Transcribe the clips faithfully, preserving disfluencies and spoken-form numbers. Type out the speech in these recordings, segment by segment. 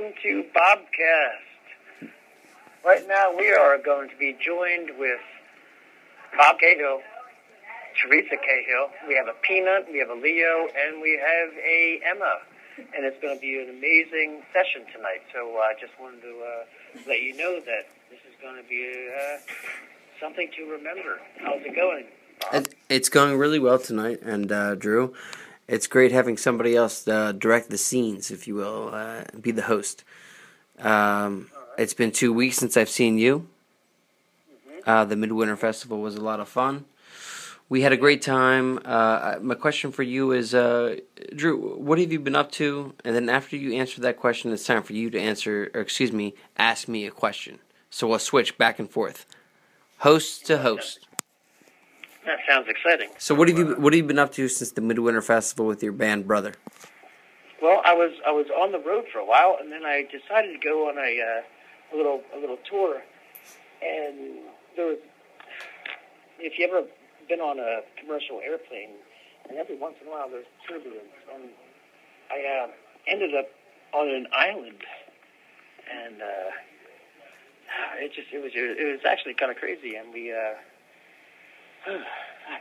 welcome to Bobcast. Right now we are going to be joined with Bob Cahill, Teresa Cahill. We have a Peanut, we have a Leo, and we have a Emma. And it's going to be an amazing session tonight. So I uh, just wanted to uh, let you know that this is going to be uh, something to remember. How's it going, Bob? It's going really well tonight, and uh, Drew, it's great having somebody else uh, direct the scenes, if you will, uh, be the host. Um, right. It's been two weeks since I've seen you. Mm-hmm. Uh, the Midwinter Festival was a lot of fun. We had a great time. Uh, my question for you is, uh, Drew, what have you been up to? And then after you answer that question, it's time for you to answer, or excuse me, ask me a question. So we'll switch back and forth, host to host. That sounds exciting. So what have you what have you been up to since the Midwinter Festival with your band, Brother? Well, I was I was on the road for a while, and then I decided to go on a uh, a little a little tour. And there was, if you ever been on a commercial airplane, and every once in a while there's turbulence, and I uh, ended up on an island, and uh, it just it was it was actually kind of crazy, and we. Uh,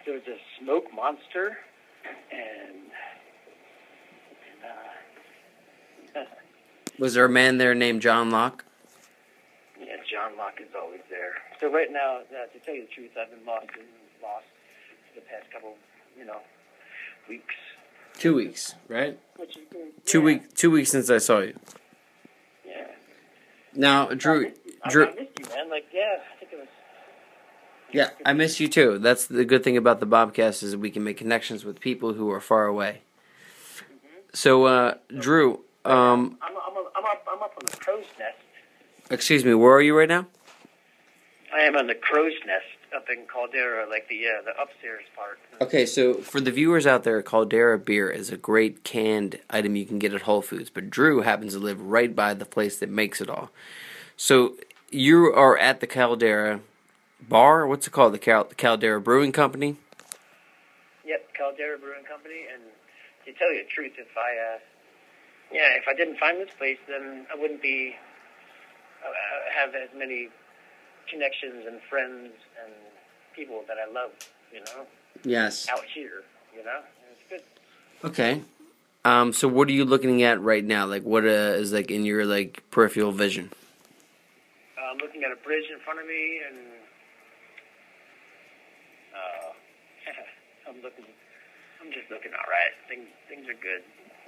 There was a smoke monster, and, and uh, was there a man there named John Locke? Yeah, John Locke is always there. So right now, uh, to tell you the truth, I've been lost and lost for the past couple, you know, weeks. Two weeks, right? Which is good. Two yeah. week, two weeks since I saw you. Yeah. Now, Drew, I, Drew, I missed you, man. Like, yeah, I think it was. Yeah, I miss you too. That's the good thing about the Bobcast is we can make connections with people who are far away. Mm-hmm. So, uh, Drew, um, I'm, I'm, I'm, I'm, up, I'm up on the crow's nest. Excuse me, where are you right now? I am on the crow's nest up in Caldera, like the uh, the upstairs part. Okay, so for the viewers out there, Caldera beer is a great canned item you can get at Whole Foods, but Drew happens to live right by the place that makes it all. So you are at the Caldera Bar, what's it called? The Cal- Caldera Brewing Company? Yep, Caldera Brewing Company. And to tell you the truth, if I, uh, yeah, if I didn't find this place, then I wouldn't be, uh, have as many connections and friends and people that I love, you know? Yes. Out here, you know? And it's good. Okay. Um, so what are you looking at right now? Like, what uh, is, like, in your, like, peripheral vision? Uh, I'm looking at a bridge in front of me, and I'm looking. I'm just looking all right. Things things are good.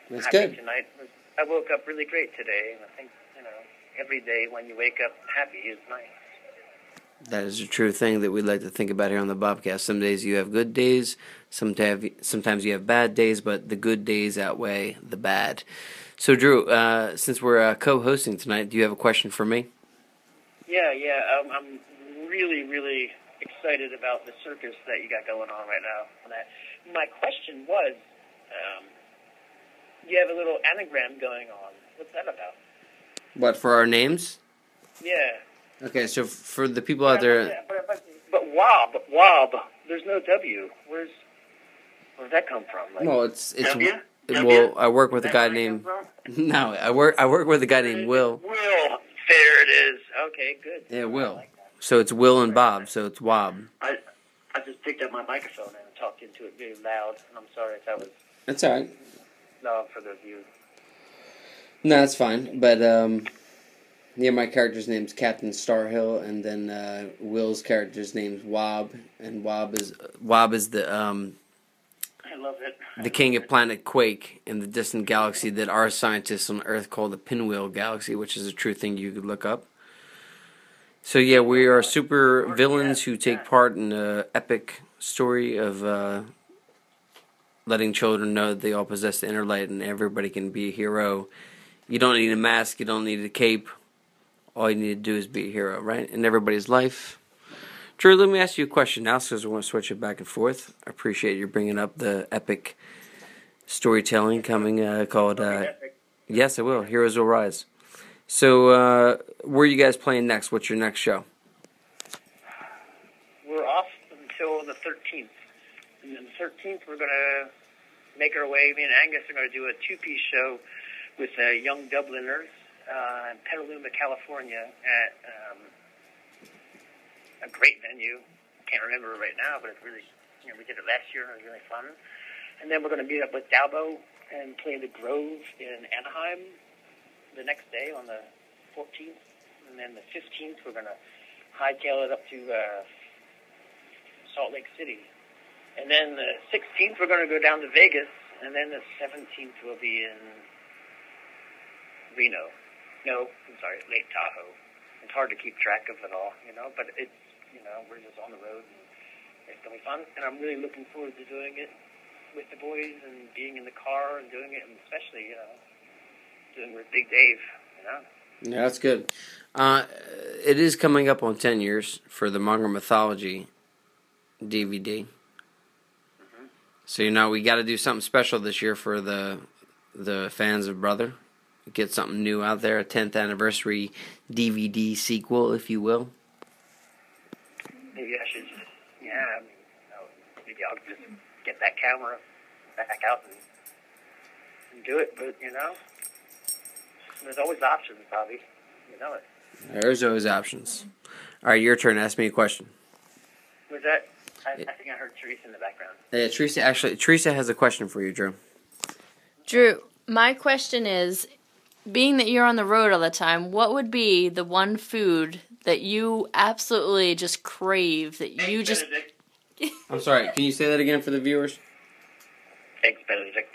That's happy good. Tonight, I woke up really great today, and I think you know every day when you wake up happy is nice. That is a true thing that we like to think about here on the Bobcast. Some days you have good days. Sometimes sometimes you have bad days, but the good days outweigh the bad. So, Drew, uh, since we're uh, co-hosting tonight, do you have a question for me? Yeah, yeah. Um, I'm really, really. excited about the circus that you got going on right now. And I, my question was, um, you have a little anagram going on. What's that about? What, for our names? Yeah. Okay, so for the people out there... Yeah, but, but, but Wob, Wob, there's no W. Where's, where's that come from? Like, well, it's... it's w? W? Well, I work with Is a guy named... No, I work I work with a guy named Will. Will, there it is. Okay, good. Yeah, Will. So it's Will and Bob, so it's Wob. I I just picked up my microphone and talked into it very loud, and I'm sorry if that was... That's all right. No, for the view. No, that's fine, but um, yeah, my character's name's Captain Starhill, and then uh, Will's character's name's Wob, and Wob is Wob is the um, I love it. The king of Planet Quake in the distant galaxy that our scientists on Earth call the Pinwheel Galaxy, which is a true thing you could look up. So, yeah, we are super villains who take part in an epic story of uh, letting children know that they all possess the inner light and everybody can be a hero. You don't need a mask. You don't need a cape. All you need to do is be a hero, right? In everybody's life. Drew, let me ask you a question now because we want to switch it back and forth. I appreciate you bringing up the epic storytelling coming uh, called... Uh, yes, I will. Heroes Will Rise. So, uh, where are you guys playing next? What's your next show? We're off until the thirteenth. And then the thirteenth, we're going to make our way. Me and Angus are going to do a two-piece show with uh, Young Dubliners. uh, in Petaluma, California, at um, a great venue. Can't remember right now, but it's really, you know, we did it last year, and it was really fun. And then we're going to meet up with Diablo and play the Grove in Anaheim the next day on the fourteenth. And then the fifteenth, we're going to hightail it up to uh, Salt Lake City. And then the sixteenth, we're going to go down to Vegas. And then the seventeenth, we'll be in Reno. No, I'm sorry, Lake Tahoe. It's hard to keep track of it all, you know, but it's, you know, we're just on the road, and it's going to be fun, and I'm really looking forward to doing it with the boys and being in the car and doing it, and especially, you know, doing it with Big Dave, you know? Yeah, that's good. Uh, it is coming up on ten years for the Mongrel Mythology D V D. Mm-hmm. So, you know, we got to do something special this year for the the fans of Brother. Get something new out there, a tenth anniversary D V D sequel, if you will. Maybe I should, yeah, I mean, no, maybe I'll just get that camera back out and, and do it, but, you know, there's always options, Bobby. You know it. There's always options. All right, your turn. Ask me a question. Was that, I, I think I heard Teresa in the background. Yeah, Teresa, actually, Teresa has a question for you, Drew. Drew, my question is, being that you're on the road all the time, what would be the one food that you absolutely just crave, that you Eggs just... I'm sorry, can you say that again for the viewers? Eggs Benedict.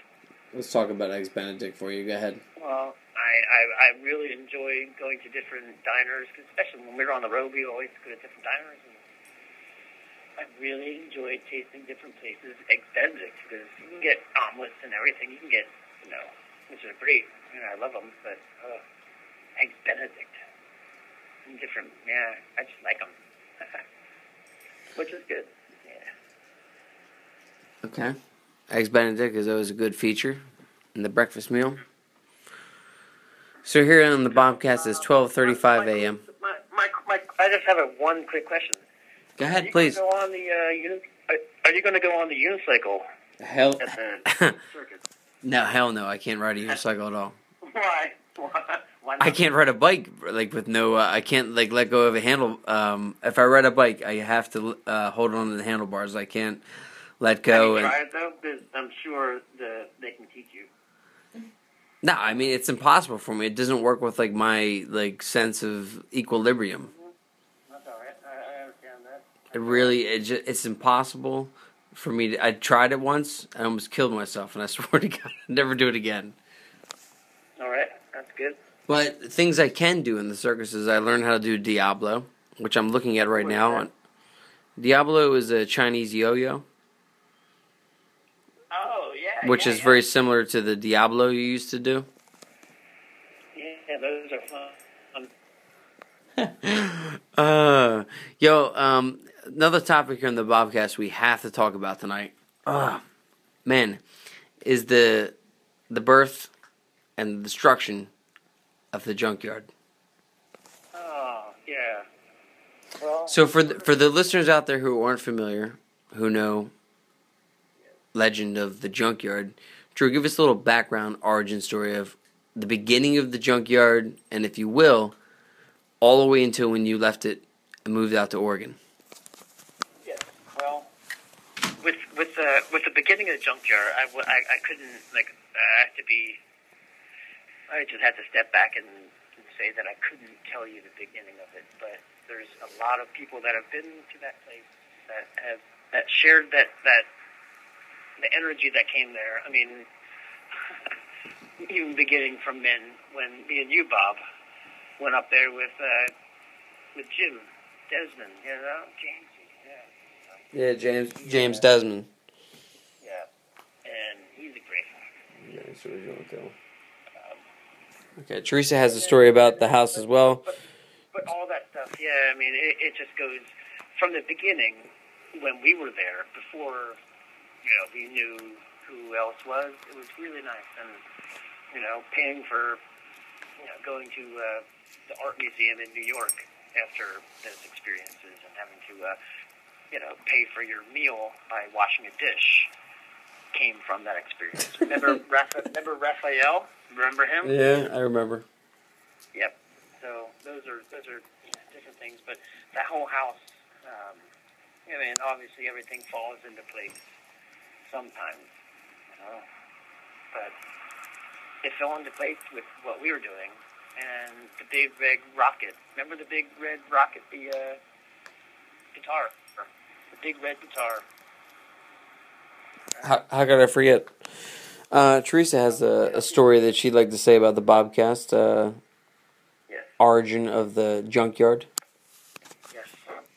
Let's talk about Eggs Benedict for you. Go ahead. Well, I, I, I really enjoy going to different diners, especially when we're on the road, we always go to different diners. And I really enjoy tasting different places' Eggs Benedict, because you can get omelets and everything. You can get, you know, which are great. You know, I love them, but uh, Eggs Benedict, I'm different. Yeah, I just like them, which is good. Yeah. Okay, Eggs Benedict is always a good feature in the breakfast meal. So here on the Bobcast, it's twelve thirty-five a m. My, my, my, I just have a one quick question. Go ahead, are you please. Go on the, uh, uni- are, are you going to go on the unicycle? Hell, no, hell no! I can't ride a unicycle at all. Why? Why I can't ride a bike, like, with no, uh, I can't, like, let go of a handle. Um, if I ride a bike, I have to uh, hold on to the handlebars. I can't let go. Have you tried, though? Because I'm sure the, they can teach you. No, I mean, it's impossible for me. It doesn't work with, like, my, like, sense of equilibrium. Mm-hmm. That's all right. I, I understand that. It really, it just, it's impossible for me to, I tried it once, I almost killed myself, and I swear to God, I'd never do it again. All right. That's good. But things I can do in the circus is I learned how to do Diablo, which I'm looking at right now. Diablo is a Chinese yo-yo. Oh, yeah. Which yeah, is yeah. very similar to the Diablo you used to do. Yeah, those are fun. uh, yo, um, another topic here in the Bobcast we have to talk about tonight. Uh, man, is the the birth and the destruction of the junkyard. Oh, yeah. Well, so for the, for the listeners out there who aren't familiar, who know legend of the junkyard, Drew, give us a little background origin story of the beginning of the junkyard, and if you will, all the way until when you left it and moved out to Oregon. Yes, well, with with the, with the beginning of the junkyard, I, w- I, I couldn't, like, I had to be... I just had to step back and, and say that I couldn't tell you the beginning of it, but there's a lot of people that have been to that place that have that shared that, that the energy that came there. I mean, even beginning from then, when me and you, Bob, went up there with uh, with Jim Desmond, you know, James, yeah, yeah, James, James yeah. Desmond, yeah, and he's a great guy. Yeah, that's what he's going to tell. Okay, Teresa has a story about the house as well. But, but all that stuff, yeah, I mean, it, it just goes from the beginning when we were there, before, you know, we knew who else was. It was really nice. And, you know, paying for, you know, going to uh, the art museum in New York after those experiences and having to, uh, you know, pay for your meal by washing a dish came from that experience. Remember, Rapha- remember Raphael? Remember him? Yeah, I remember. Yep. So those are those are different things, but that whole house, um, I mean, obviously everything falls into place sometimes, you know, but it fell into place with what we were doing, and the big red rocket. Remember the big red rocket, the uh, guitar, the big red guitar. How, how could I forget? Uh, Teresa has a, a story that she'd like to say about the Bobcast, uh, yes. Origin of the junkyard. Yes.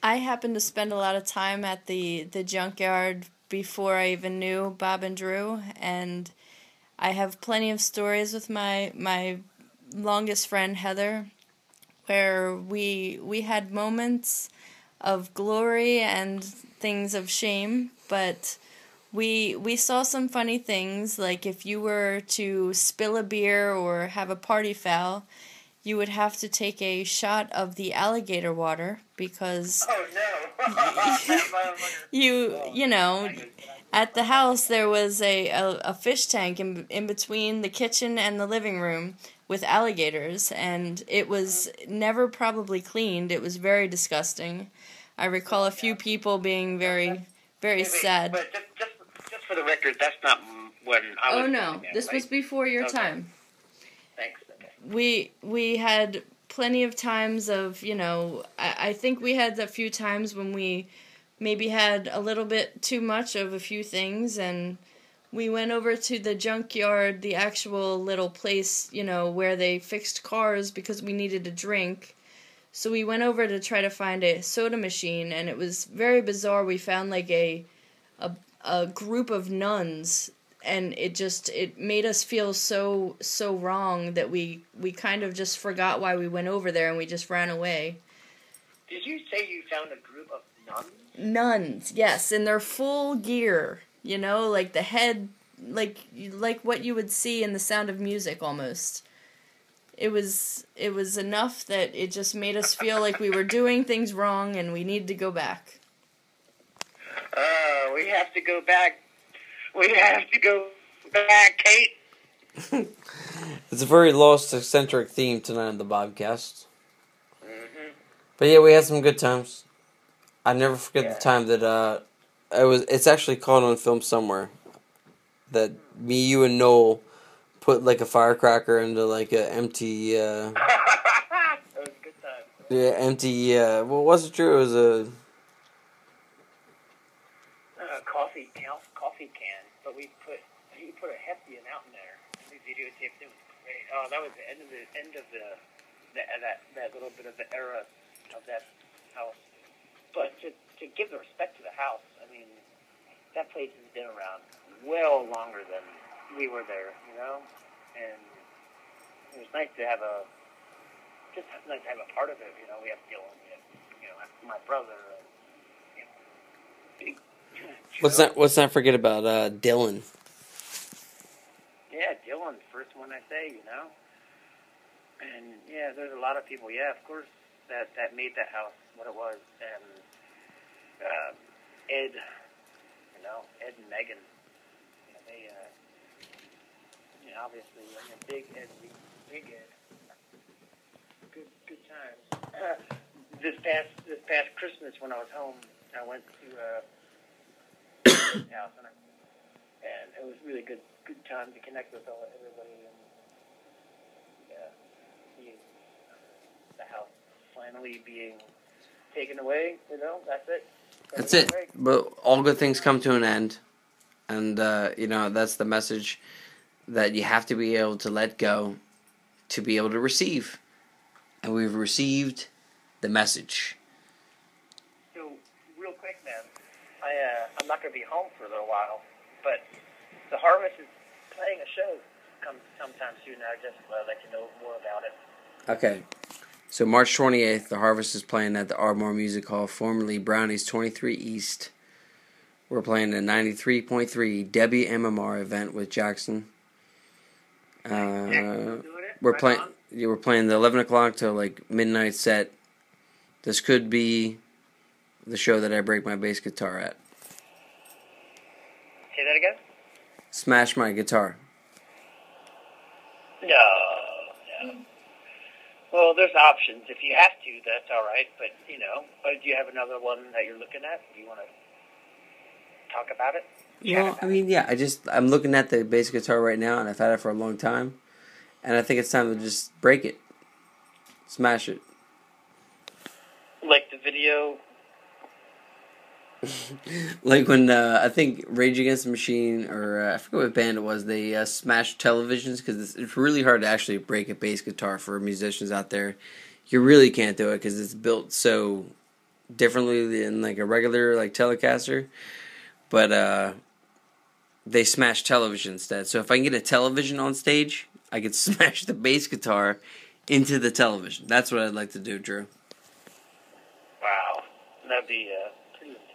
I happened to spend a lot of time at the, the junkyard before I even knew Bob and Drew, and I have plenty of stories with my my longest friend, Heather, where we we had moments of glory and things of shame, but... We we saw some funny things, like if you were to spill a beer or have a party foul, you would have to take a shot of the alligator water because oh, no. you you know, at the house there was a, a, a fish tank in, in between the kitchen and the living room with alligators, and it was never probably cleaned. It was very disgusting. I recall a few people being very, very sad. But just, just for the record, that's not when I was... Oh, no. This like, was before your okay. time. Thanks. Okay. We we had plenty of times of, you know... I, I think we had a few times when we maybe had a little bit too much of a few things, and we went over to the junkyard, the actual little place, you know, where they fixed cars because we needed a drink. So we went over to try to find a soda machine, and it was very bizarre. We found, like, a... a a group of nuns, and it just, it made us feel so, so wrong that we, we kind of just forgot why we went over there, and we just ran away. Did you say you found a group of nuns? Nuns, yes, in their full gear, you know, like the head, like, like what you would see in The Sound of Music, almost. It was, it was enough that it just made us feel like we were doing things wrong, and we needed to go back. Oh, uh, we have to go back. We have to go back, Kate. It's a very Lost, eccentric theme tonight on the Bobcast. Mm-hmm. But yeah, we had some good times. I never forget yeah. the time that uh, it was. It's actually caught on film somewhere. That me, you, and Noel put like a firecracker into like an empty. Uh, that was a good time. Yeah, empty. Uh, well, was it true? It was a. Coffee can, coffee can, but we put he put a hefty amount in there. We videotaped it. It was great. Oh, that was the end of the end of the, the that that little bit of the era of that house. But to to give the respect to the house, I mean, that place has been around well longer than we were there, you know. And it was nice to have a just nice to have a part of it, you know. We have Dylan, we have, you know, my brother, and, you know, big. Let's not, let's not forget about uh, Dylan. Yeah, Dylan, first one I say, you know. And, yeah, there's a lot of people, yeah, of course, that, that made that house what it was. And um, Ed, you know, Ed and Megan, you know, they, uh, you know, obviously, I mean, big Ed, big, big Ed. Good, good times. Uh, this past, this past Christmas when I was home, I went to... Uh, house, and, I, and it was really good good time to connect with all, everybody, and yeah, see the house finally being taken away, you know, that's it. That's, that's it, break. But all good things come to an end, and, uh, you know, that's the message that you have to be able to let go to be able to receive, and we've received the message. Uh, I'm not going to be home for a little while, but The Harvest is playing a show come, sometime soon. I just uh, let you know more about it. Okay. So March twenty-eighth, The Harvest is playing at the Ardmore Music Hall, formerly Brownies twenty-three East. We're playing a ninety-three point three W M M R event with Jackson. Uh, we're playing. Yeah, we're playing the eleven o'clock till like midnight set. This could be the show that I break my bass guitar at. Say that again? Smash my guitar. No. no. Well, there's options. If you have to, that's all right. But, you know, but do you have another one that you're looking at? Do you want to talk about it? Yeah, well, I mean, yeah, I just, I'm looking at the bass guitar right now, and I've had it for a long time. And I think it's time to just break it. Smash it. Like the video? Like when, uh, I think Rage Against the Machine, or uh, I forget what band it was, they uh, smashed televisions, because it's, it's really hard to actually break a bass guitar for musicians out there. You really can't do it, because it's built so differently than like a regular like Telecaster. But uh, they smashed television instead. So if I can get a television on stage, I could smash the bass guitar into the television. That's what I'd like to do, Drew. Wow. That'd be uh, pretty intense.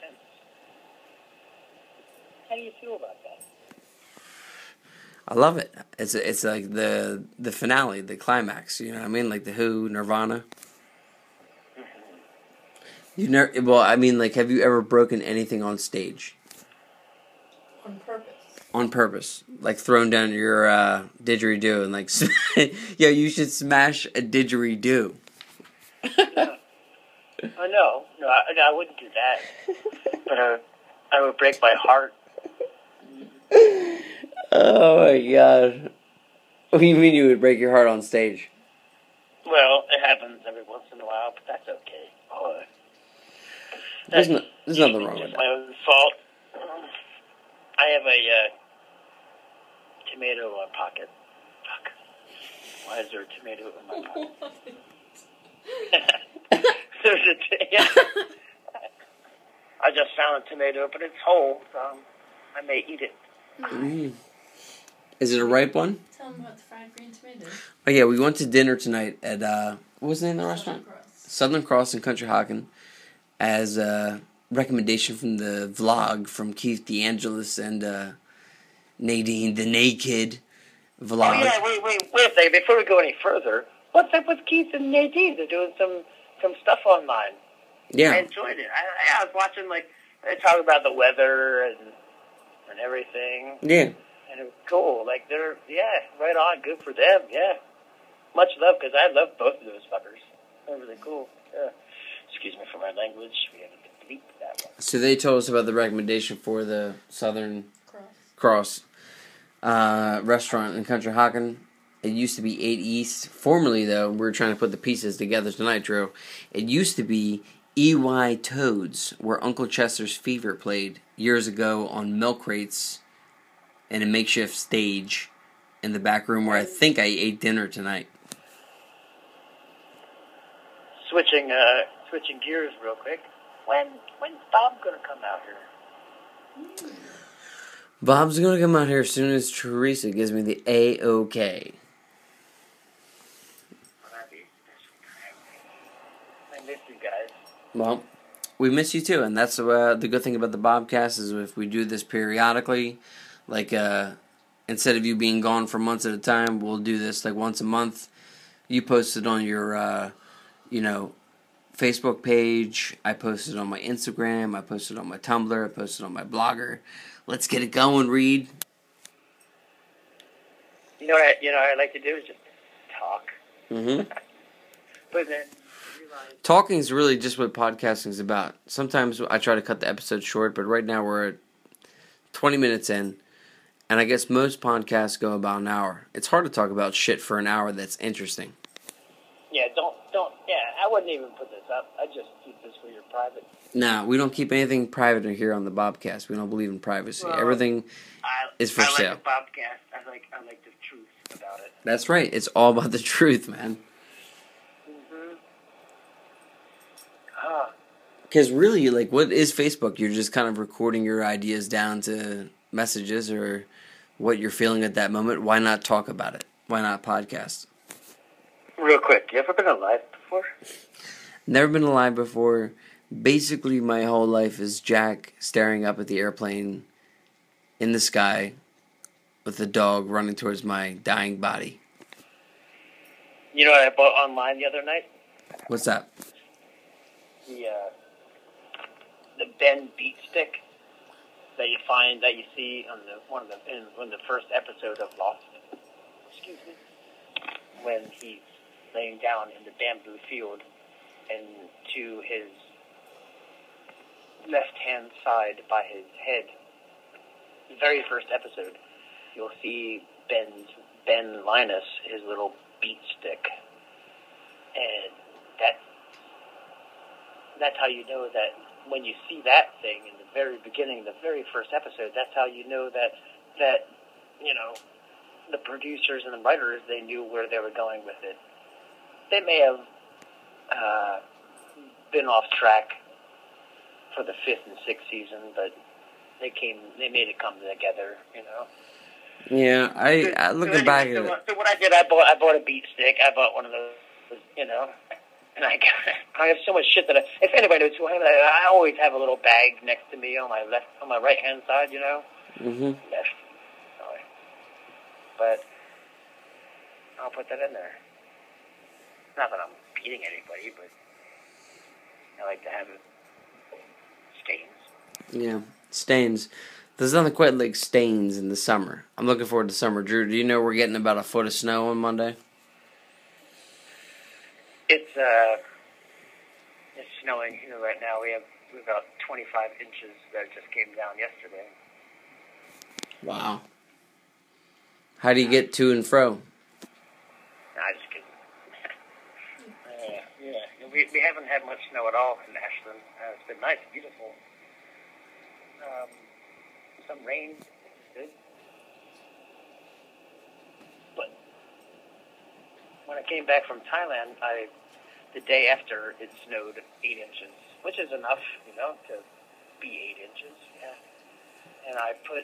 How do you feel about that? I love it. It's it's like the the finale, the climax. You know what I mean? Like The Who, Nirvana. You never. Well, I mean, like, have you ever broken anything on stage? On purpose. On purpose, like thrown down your uh, didgeridoo and like, yeah, you should smash a didgeridoo. Yeah. Oh no, no I, no, I wouldn't do that. But I, I would break my heart. Oh my god! What do you mean you would break your heart on stage? Well, it happens every once in a while, but that's okay. Oh, There's, no, there's nothing wrong with that. My own fault. I have a uh, tomato in my pocket. Fuck. Why is there a tomato in my pocket? There's a t- yeah. I just found a tomato, but it's whole, so I may eat it. Mm. Is it a ripe one? Tell them about the fried green tomatoes. Oh yeah, we went to dinner tonight at uh, what was the name of the restaurant? Southern Cross. Southern Cross and Country Hawken. As a recommendation from the vlog from Keith DeAngelis and uh, Nadine, the Naked vlog. Oh, yeah, wait, wait, wait a second. Before we go any further, what's up with Keith and Nadine? They're doing some, some stuff online. Yeah. I enjoyed it. I, I was watching, like, they talk about the weather and and everything. Yeah. And it was cool. Like, they're, yeah, right on. Good for them, yeah. Much love, because I love both of those fuckers. They're really cool, yeah. Excuse me for my language. We haven't deleted that one. So they told us about the recommendation for the Southern Cross, Cross uh, restaurant in Country Hawken. It used to be eight East. Formerly, though, we were trying to put the pieces together tonight, Drew. It used to be E Y Toads, where Uncle Chester's Fever played years ago on milk crates in a makeshift stage in the back room where I think I ate dinner tonight. Switching, uh... Switching gears real quick. When when's Bob gonna come out here? Mm. Bob's gonna come out here as soon as Teresa gives me the A-OK. Well, that'd be a special time. I miss you guys. Well, we miss you too, and that's uh, the good thing about the Bobcast is if we do this periodically, like uh, instead of you being gone for months at a time, we'll do this like once a month. You post it on your, uh, you know. Facebook page, I posted on my Instagram, I posted on my Tumblr, I posted on my Blogger. Let's get it going, Reed. You know what I, you know what I like to do is just talk. Mm-hmm. But then realize talking's really just what podcasting's about. Sometimes I try to cut the episode short, but right now we're at twenty minutes in, and I guess most podcasts go about an hour. It's hard to talk about shit for an hour that's interesting. Yeah, don't, don't, yeah, I wouldn't even put this up. I'd just keep this for your private. Nah, we don't keep anything private here on the Bobcast. We don't believe in privacy. Well, Everything I, is for I sale. I like the Bobcast. I like, I like the truth about it. That's right. It's all about the truth, man. Mm-hmm. Ah. Because really, like, what is Facebook? You're just kind of recording your ideas down to messages or what you're feeling at that moment. Why not talk about it? Why not podcast? Real quick, you ever been alive before? Never been alive before. Basically, my whole life is Jack staring up at the airplane in the sky with the dog running towards my dying body. You know what I bought online the other night? What's that? The, uh, the Ben Beat Stick that you find, that you see on the one of the, in one of the first episodes of Lost. Excuse me. When he laying down in the bamboo field, and to his left-hand side by his head, the very first episode, you'll see Ben's, Ben Linus, his little beat stick. And that that's how you know that when you see that thing in the very beginning, the very first episode, that's how you know that, that you know, the producers and the writers, they knew where they were going with it. They may have uh, been off track for the fifth and sixth season, but they came, they made it come together, you know. Yeah, I, so, I looking so back at so, it. So what I did, I bought, I bought a beat stick. I bought one of those, you know, and I, I have so much shit that I, if anybody knows who I am, I, I always have a little bag next to me on my left, on my right hand side, you know. Mm-hmm. Left. But I'll put that in there. Not that I'm beating anybody, but I like to have it. Stains. Yeah, stains. There's nothing quite like stains in the summer. I'm looking forward to summer. Drew, do you know we're getting about a foot of snow on Monday? It's uh, it's snowing here right now. We have we have about twenty-five inches that just came down yesterday. Wow. How do you get to and fro? Nah, just kidding. uh, yeah, we we haven't had much snow at all in Ashland. Uh, it's been nice, beautiful. Um, some rain, good. But when I came back from Thailand, I the day after it snowed eight inches, which is enough, you know, to be eight inches. Yeah, and I put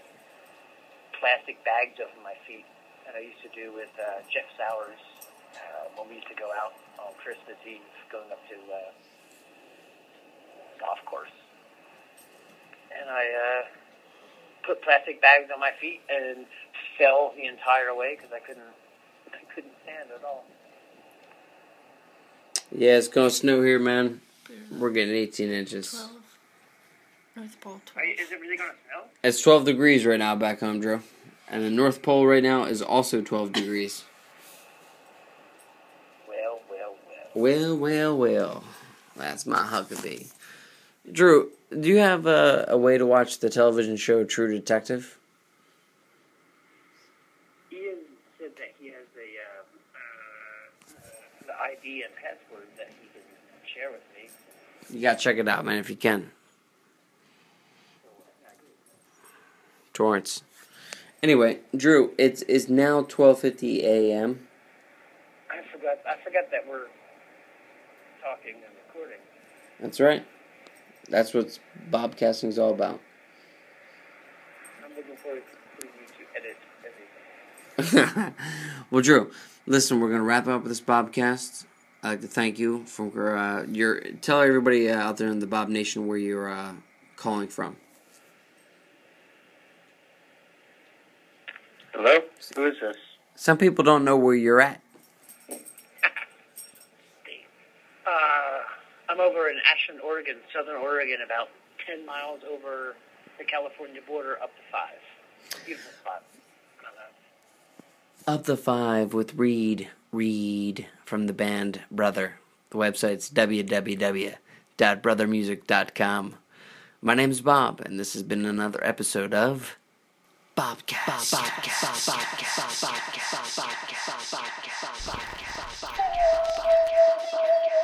plastic bags over my feet that I used to do with uh, Jeff Sowers uh, when we used to go out on Christmas Eve going up to uh, the golf course. And I uh, put plastic bags on my feet and fell the entire way because I couldn't, I couldn't stand at all. Yeah, it's going to snow here, man. We're getting eighteen inches. twelve. North Pole. Is it really going to snow? It's twelve degrees right now back home, Drew. And the North Pole right now is also twelve degrees. Well, well, well. Well, well, well. That's my Huckabee. Drew, do you have a, a way to watch the television show True Detective? Ian said that he has a um, uh, uh, I D and password that he can share with me. You got to check it out, man, if you can. Torrance. Anyway, Drew, it's it's now twelve fifty a m. I forgot. I forgot that we're talking and recording. That's right. That's what Bobcasting is all about. I'm looking forward to you to edit everything. Well, Drew, listen, we're gonna wrap up with this Bobcast. I'd like to thank you for uh, your. Tell everybody uh, out there in the Bob Nation where you're uh, calling from. Hello? Who is this? Some people don't know where you're at. uh, I'm over in Ashland, Oregon, Southern Oregon, about ten miles over the California border, up to five. Beautiful spot. Up to five with Reed. Reed from the band Brother. The website's w w w dot brother music dot com. My name's Bob, and this has been another episode of... Bobcast. Bobcast. Bobcast. Bobcast. Bobcast.